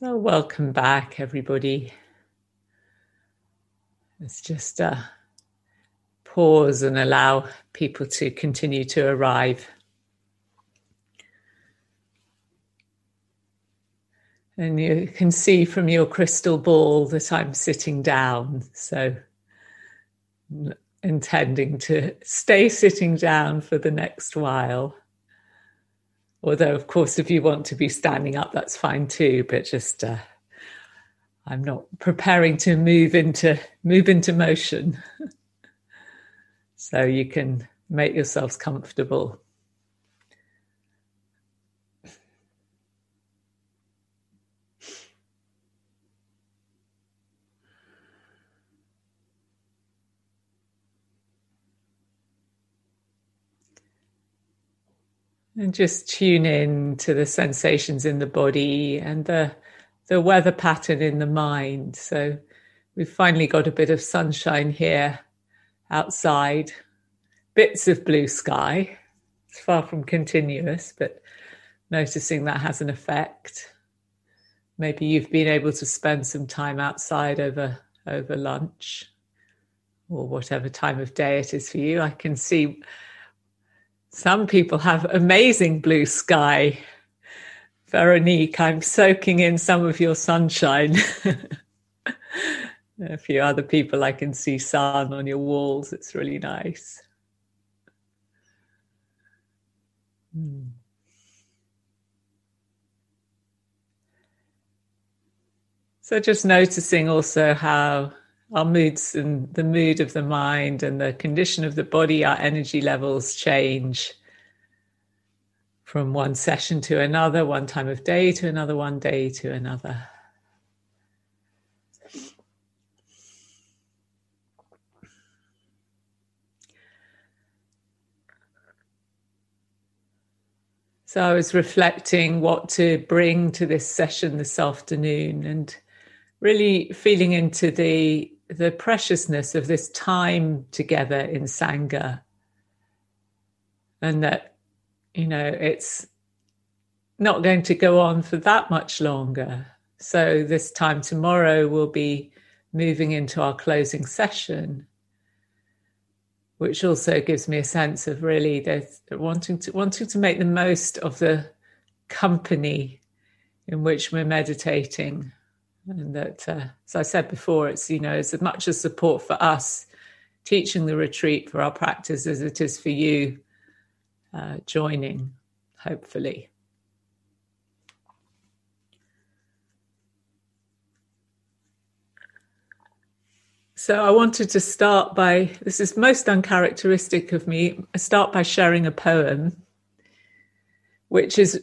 So welcome back, everybody. Let's just pause and allow people to continue to arrive. And you can see from your crystal ball that I'm sitting down, so intending to stay sitting down for the next while. Although, of course, if you want to be standing up, that's fine too. But just, I'm not preparing to move into motion. So you can make yourselves comfortable. And just tune in to the sensations in the body and the weather pattern in the mind. So we've finally got a bit of sunshine here outside, bits of blue sky. It's far from continuous, but noticing that has an effect. Maybe you've been able to spend some time outside over lunch or whatever time of day it is for you. I can see some people have amazing blue sky. Veronique, I'm soaking in some of your sunshine. A few other people, I can see sun on your walls. It's really nice. So just noticing also how our moods and the mood of the mind and the condition of the body, our energy levels change from one session to another, one time of day to another, one day to another. So I was reflecting what to bring to this session this afternoon and really feeling into the preciousness of this time together in Sangha, and that, you know, it's not going to go on for that much longer. So this time tomorrow we'll be moving into our closing session, which also gives me a sense of really wanting to make the most of the company in which we're meditating. And that, as I said before, it's, you know, as much a support for us teaching the retreat for our practice as it is for you joining, hopefully. So I wanted to start by, this is most uncharacteristic of me, start by sharing a poem, which is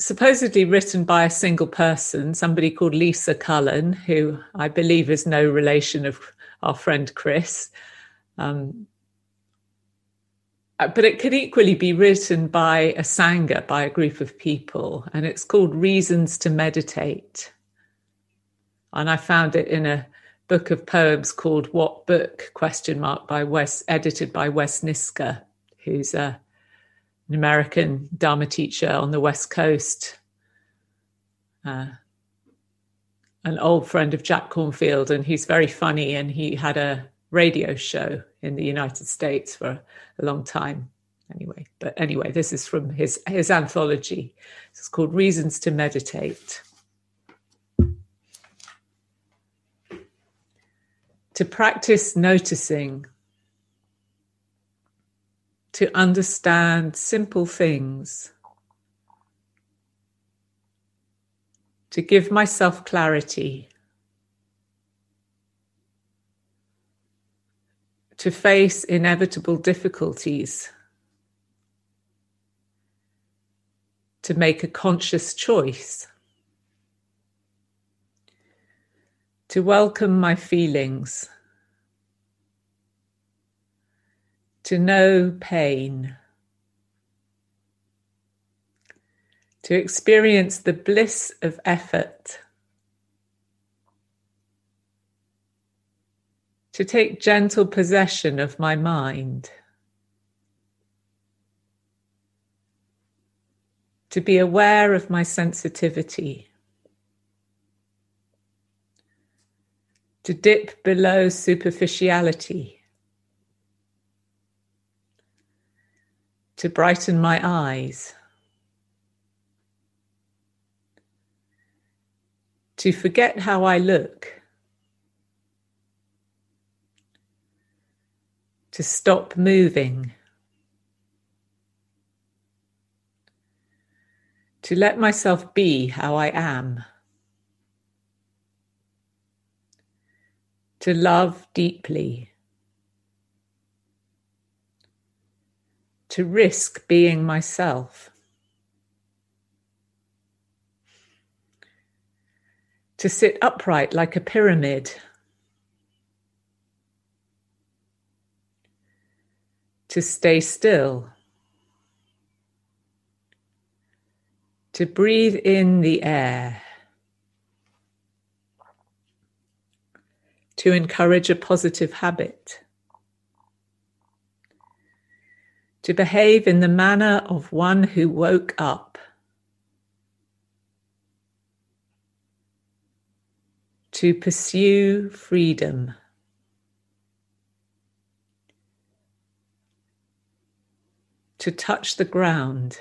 supposedly written by a single person, somebody called Lisa Cullen, who I believe is no relation of our friend Chris. But it could equally be written by a Sangha, by a group of people, and it's called Reasons to Meditate. And I found it in a book of poems called What Book? By Wes, edited by Wes Niska, who's an American Dharma teacher on the West Coast, an old friend of Jack Cornfield, and he's very funny, and he had a radio show in the United States for a long time. Anyway, this is from his anthology. It's called Reasons to Meditate. To practice noticing, to understand simple things, to give myself clarity, to face inevitable difficulties, to make a conscious choice, to welcome my feelings, to know pain, to experience the bliss of effort, to take gentle possession of my mind, to be aware of my sensitivity, to dip below superficiality, to brighten my eyes, to forget how I look, to stop moving, to let myself be how I am, to love deeply, to risk being myself, to sit upright like a pyramid, to stay still, to breathe in the air, to encourage a positive habit, to behave in the manner of one who woke up, to pursue freedom, to touch the ground,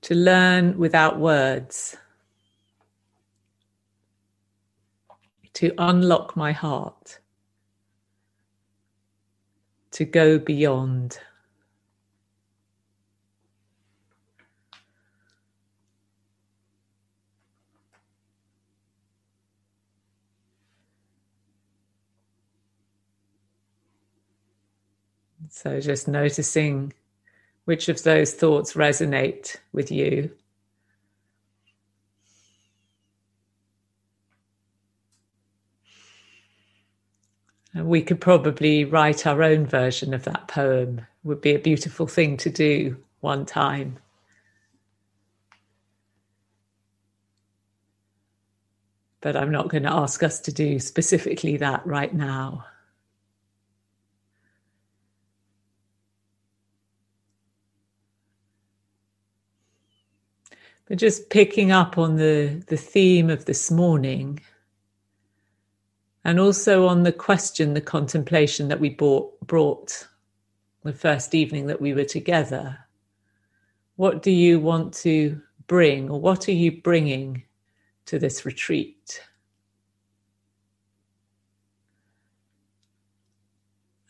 to learn without words, to unlock my heart, to go beyond. So just noticing which of those thoughts resonate with you. And we could probably write our own version of that poem. It would be a beautiful thing to do one time. But I'm not going to ask us to do specifically that right now. But just picking up on the theme of this morning, and also on the question, the contemplation that we brought the first evening that we were together. What do you want to bring, or what are you bringing to this retreat?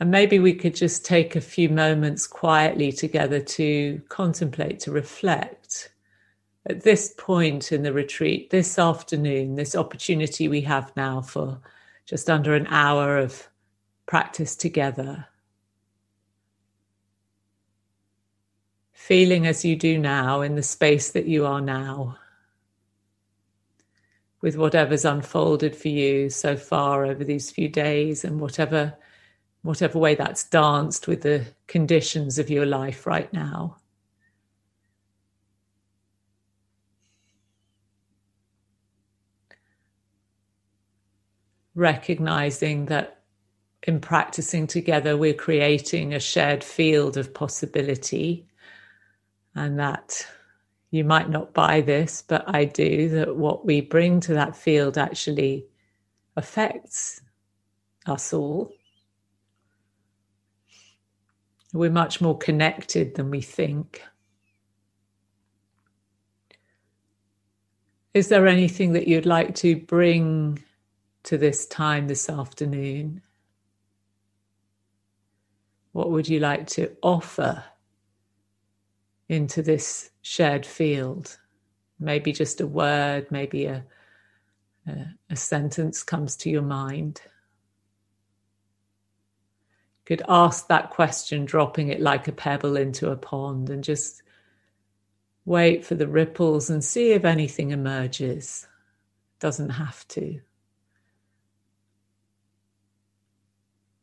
And maybe we could just take a few moments quietly together to contemplate, to reflect. At this point in the retreat, this afternoon, this opportunity we have now for just under an hour of practice together. Feeling as you do now in the space that you are now, with whatever's unfolded for you so far over these few days, and whatever way that's danced with the conditions of your life right now. Recognizing that in practicing together, we're creating a shared field of possibility, and that you might not buy this, but I do, that what we bring to that field actually affects us all. We're much more connected than we think. Is there anything that you'd like to bring to this time this afternoon? What would you like to offer into this shared field? Maybe just a word, maybe a sentence comes to your mind. You could ask that question, dropping it like a pebble into a pond, and just wait for the ripples and see if anything emerges. Doesn't have to.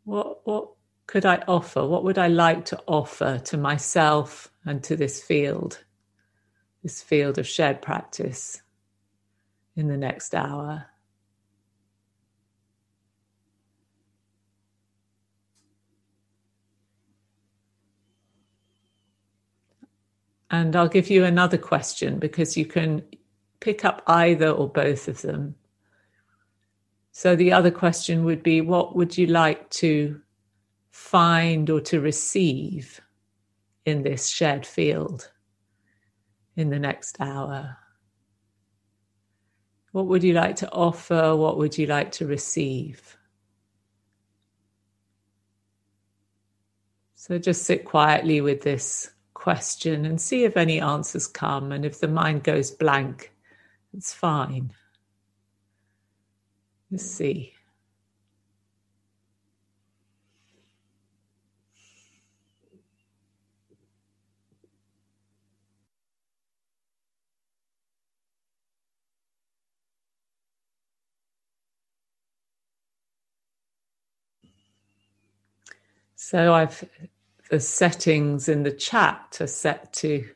What could I offer? What would I like to offer to myself and to this field of shared practice in the next hour? And I'll give you another question, because you can pick up either or both of them. So the other question would be, what would you like to find or to receive in this shared field in the next hour? What would you like to offer? What would you like to receive? So just sit quietly with this question and see if any answers come. And if the mind goes blank, it's fine. Let's see. So the settings in the chat are set to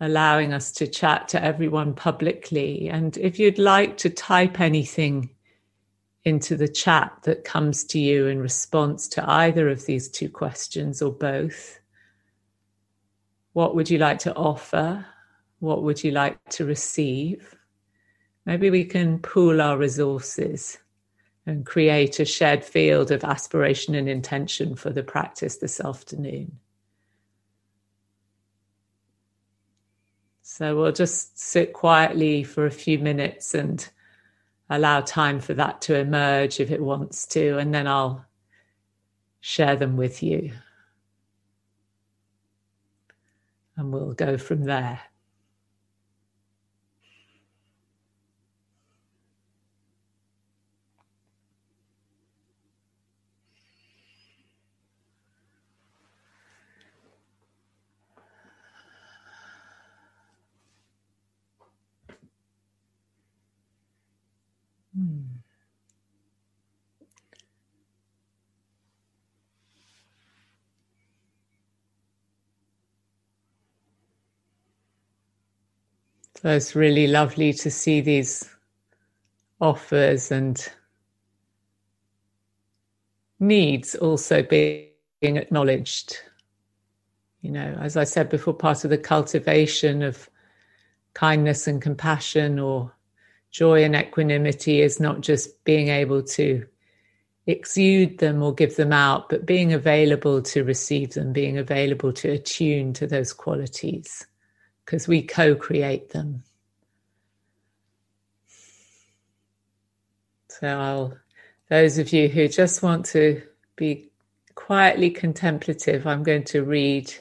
allowing us to chat to everyone publicly. And if you'd like to type anything into the chat that comes to you in response to either of these two questions or both, what would you like to offer? What would you like to receive? Maybe we can pool our resources and create a shared field of aspiration and intention for the practice this afternoon. So we'll just sit quietly for a few minutes and allow time for that to emerge if it wants to, and then I'll share them with you. And we'll go from there. So it's really lovely to see these offers and needs also being acknowledged. You know, as I said before, part of the cultivation of kindness and compassion or joy and equanimity is not just being able to exude them or give them out, but being available to receive them, being available to attune to those qualities, because we co-create them. So those of you who just want to be quietly contemplative, I'm going to read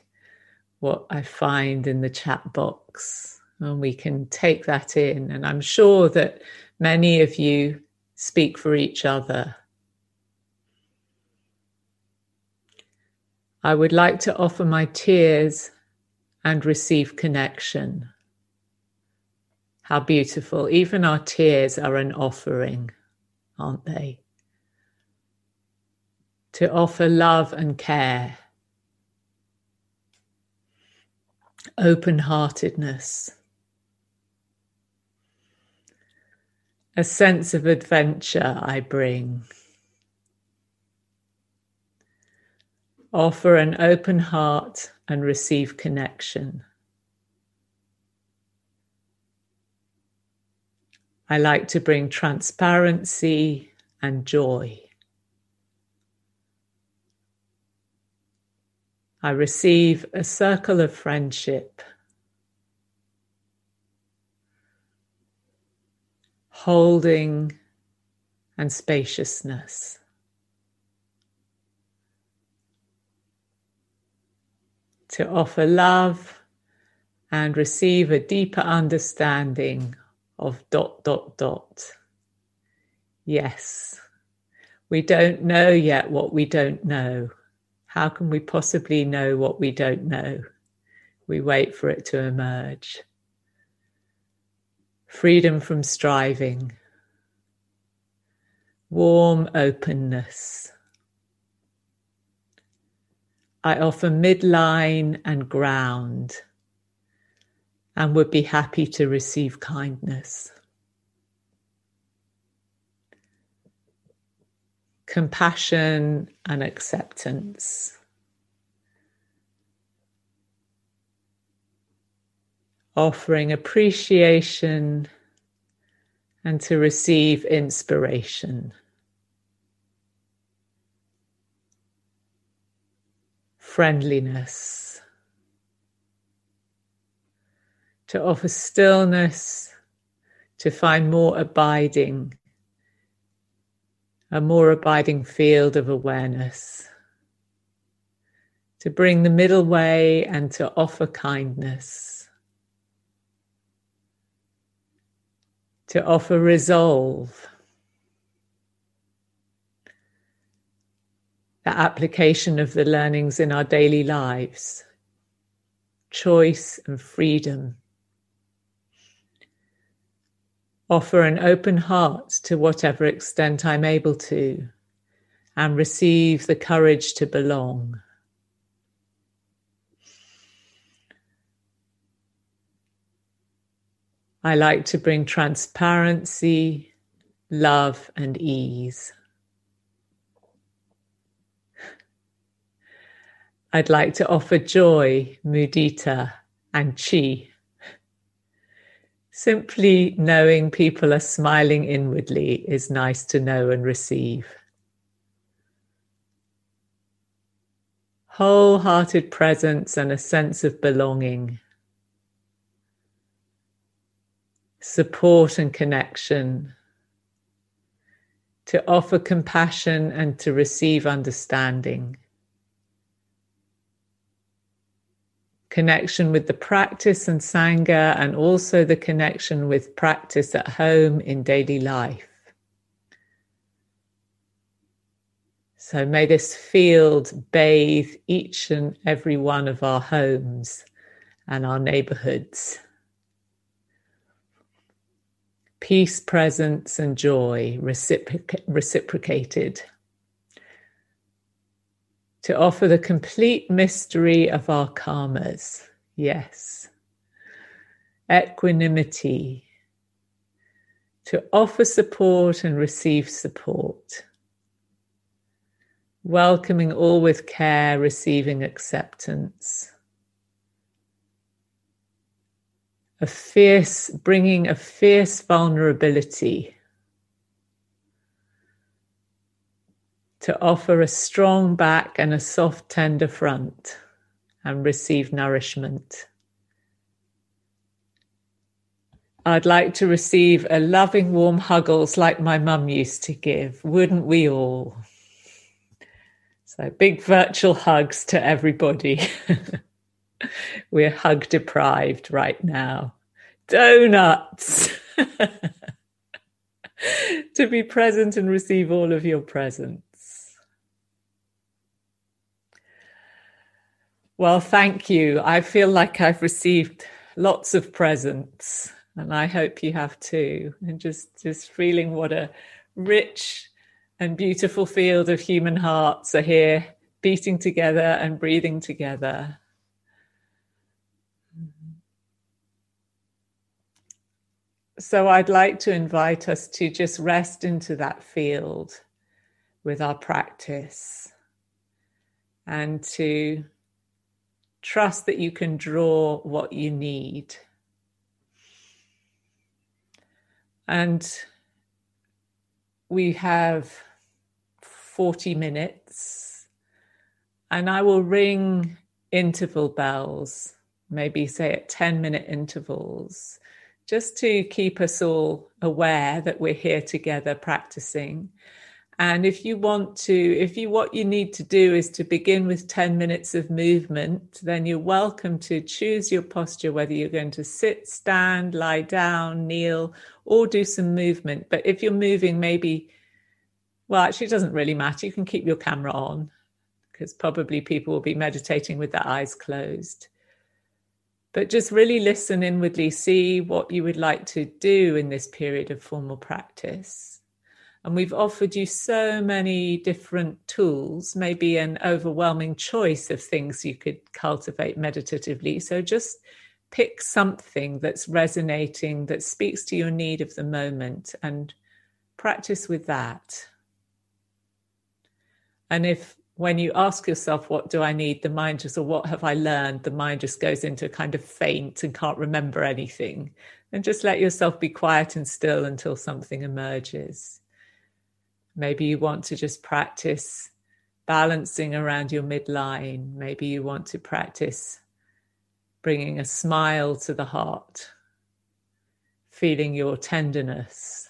what I find in the chat box. And we can take that in. And I'm sure that many of you speak for each other. I would like to offer my tears and receive connection. How beautiful. Even our tears are an offering, aren't they? To offer love and care. Open-heartedness. A sense of adventure I bring. Offer an open heart and receive connection. I like to bring transparency and joy. I receive a circle of friendship. Holding and spaciousness. To offer love and receive a deeper understanding of ... Yes, we don't know yet what we don't know. How can we possibly know what we don't know? We wait for it to emerge. Freedom from striving, warm openness. I offer midline and ground and would be happy to receive kindness. Compassion and acceptance. offering appreciation and to receive inspiration. Friendliness, to offer stillness, to find a more abiding field of awareness, to bring the middle way and to offer kindness, to offer resolve, the application of the learnings in our daily lives, choice and freedom. Offer an open heart to whatever extent I'm able to, and receive the courage to belong. I like to bring transparency, love, and ease. I'd like to offer joy, mudita, and chi. Simply knowing people are smiling inwardly is nice to know and receive. Wholehearted presence and a sense of belonging. Support and connection. To offer compassion and to receive understanding. Connection with the practice and Sangha, and also the connection with practice at home in daily life. So may this field bathe each and every one of our homes and our neighborhoods. Peace, presence, and joy reciprocated. To offer the complete mystery of our karmas, yes. Equanimity. To offer support and receive support. Welcoming all with care, receiving acceptance. Bringing a fierce vulnerability. To offer a strong back and a soft, tender front, and receive nourishment. I'd like to receive a loving, warm huggles like my mum used to give, wouldn't we all? So big virtual hugs to everybody. We're hug deprived right now. Donuts! To be present and receive all of your presents. Well, thank you. I feel like I've received lots of presents, and I hope you have too. And just feeling what a rich and beautiful field of human hearts are here, beating together and breathing together. So I'd like to invite us to just rest into that field with our practice, and to trust that you can draw what you need. And we have 40 minutes, and I will ring interval bells, maybe say at 10-minute intervals, just to keep us all aware that we're here together practicing. And what you need to do is to begin with 10 minutes of movement, then you're welcome to choose your posture, whether you're going to sit, stand, lie down, kneel, or do some movement. But if you're moving, it doesn't really matter. You can keep your camera on, because probably people will be meditating with their eyes closed. But just really listen inwardly, see what you would like to do in this period of formal practice. And we've offered you so many different tools, maybe an overwhelming choice of things you could cultivate meditatively. So just pick something that's resonating, that speaks to your need of the moment, and practice with that. And if when you ask yourself, what do I need? The mind just, or what have I learned? The mind just goes into a kind of faint and can't remember anything. And just let yourself be quiet and still until something emerges. Maybe you want to just practice balancing around your midline. Maybe you want to practice bringing a smile to the heart, feeling your tenderness.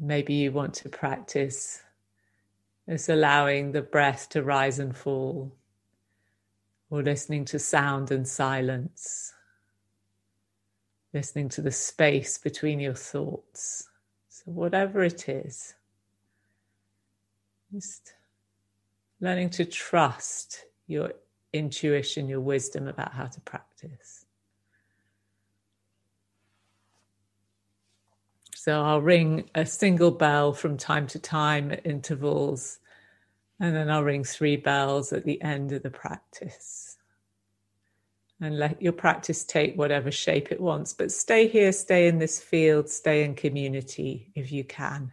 Maybe you want to practice just allowing the breath to rise and fall, or listening to sound and silence, listening to the space between your thoughts. So whatever it is, just learning to trust your intuition, your wisdom about how to practice. So I'll ring a single bell from time to time at intervals, and then I'll ring 3 bells at the end of the practice. And let your practice take whatever shape it wants, but stay here, stay in this field, stay in community if you can.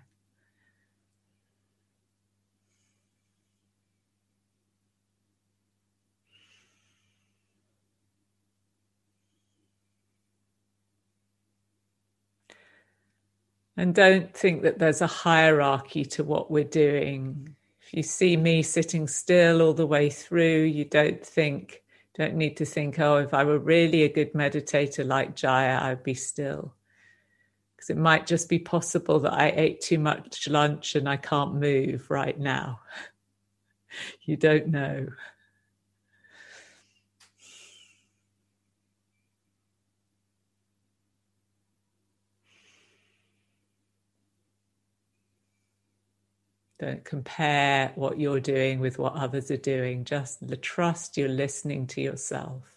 And don't think that there's a hierarchy to what we're doing. If you see me sitting still all the way through, you don't need to think, oh, if I were really a good meditator like Jaya, I'd be still. Because it might just be possible that I ate too much lunch and I can't move right now. You don't know. Don't compare what you're doing with what others are doing. Just trust you're listening to yourself.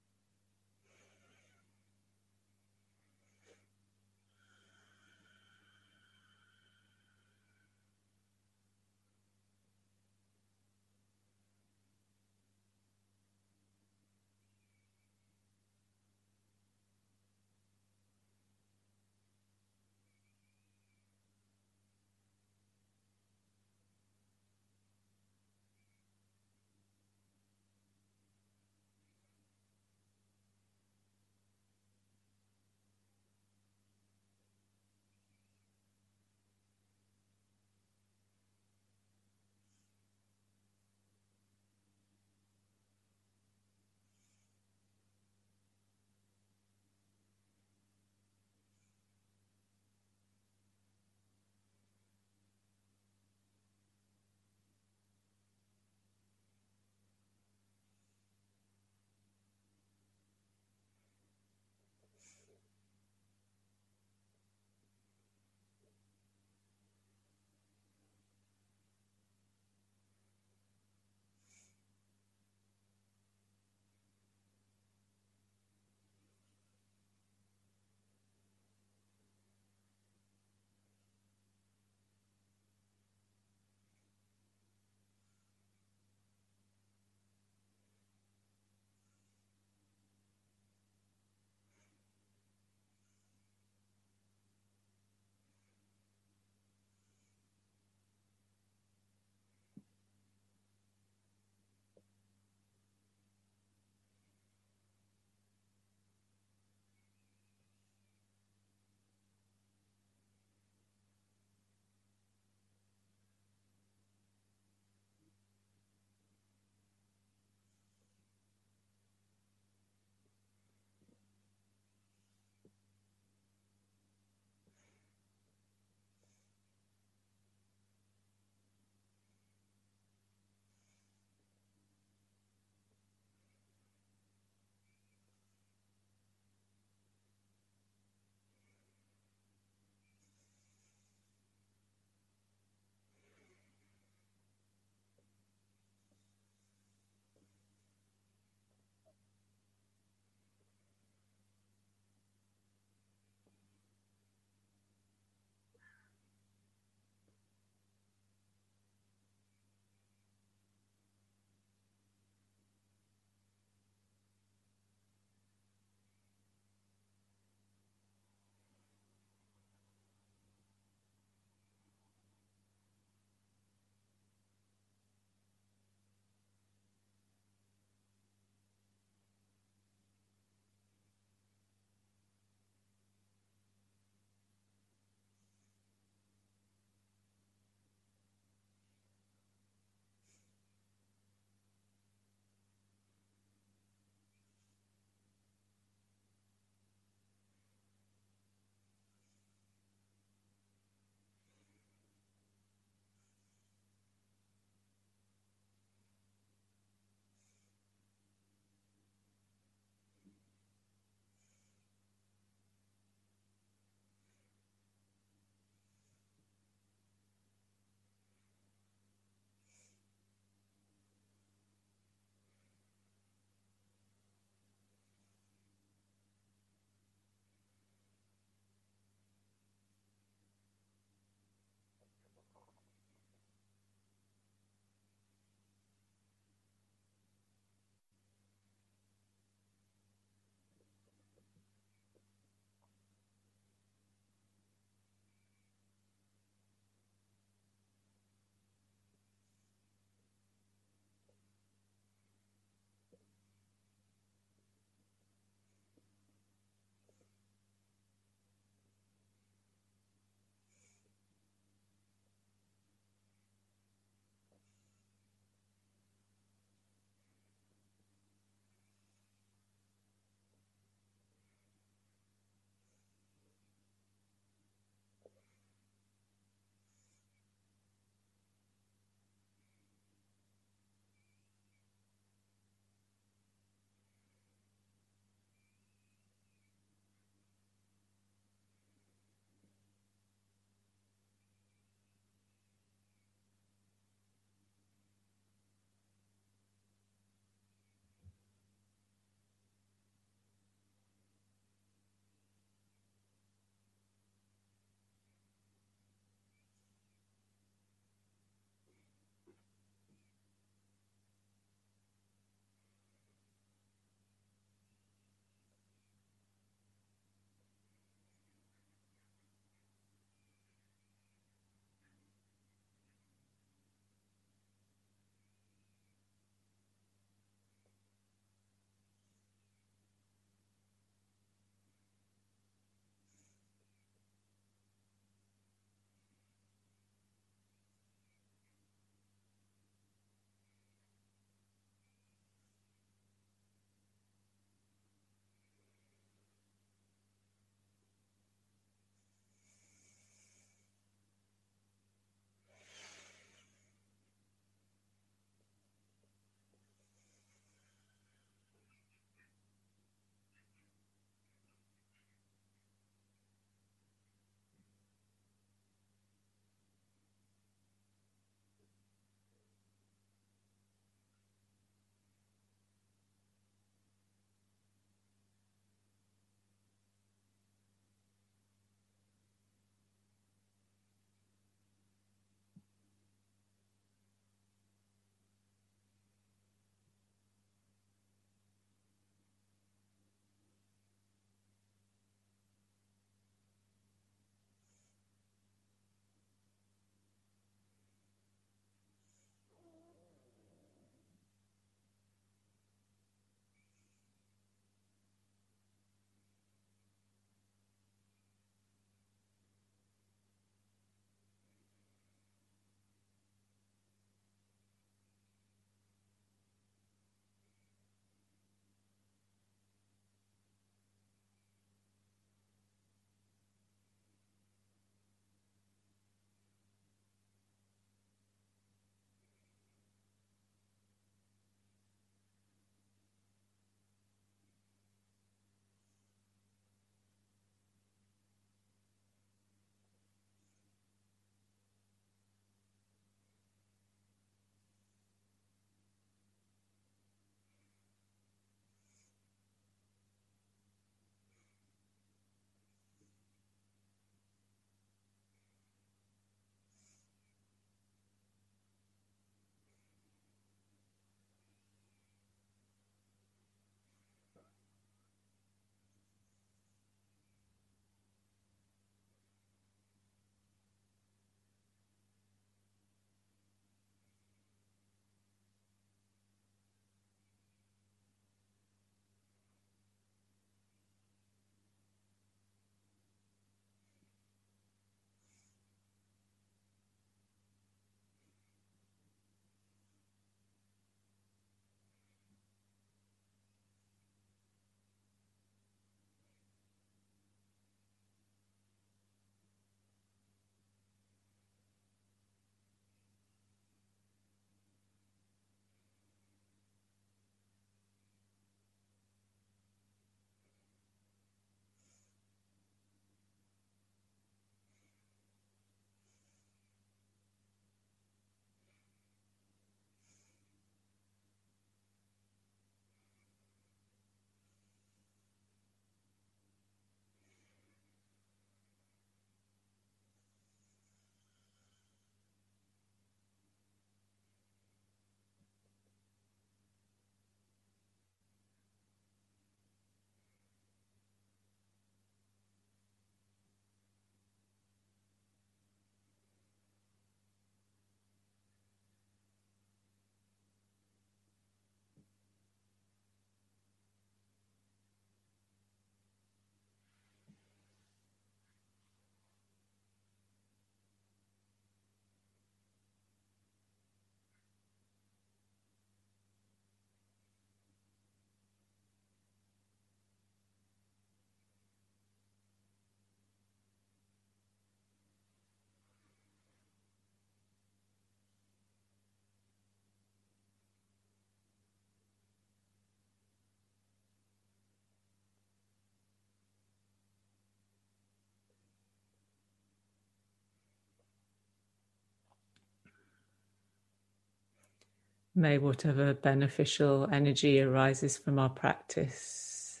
May whatever beneficial energy arises from our practice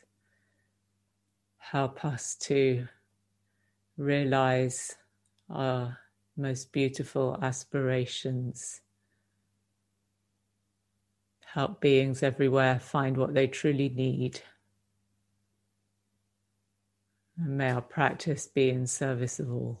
help us to realize our most beautiful aspirations. Help beings everywhere find what they truly need. And may our practice be in service of all.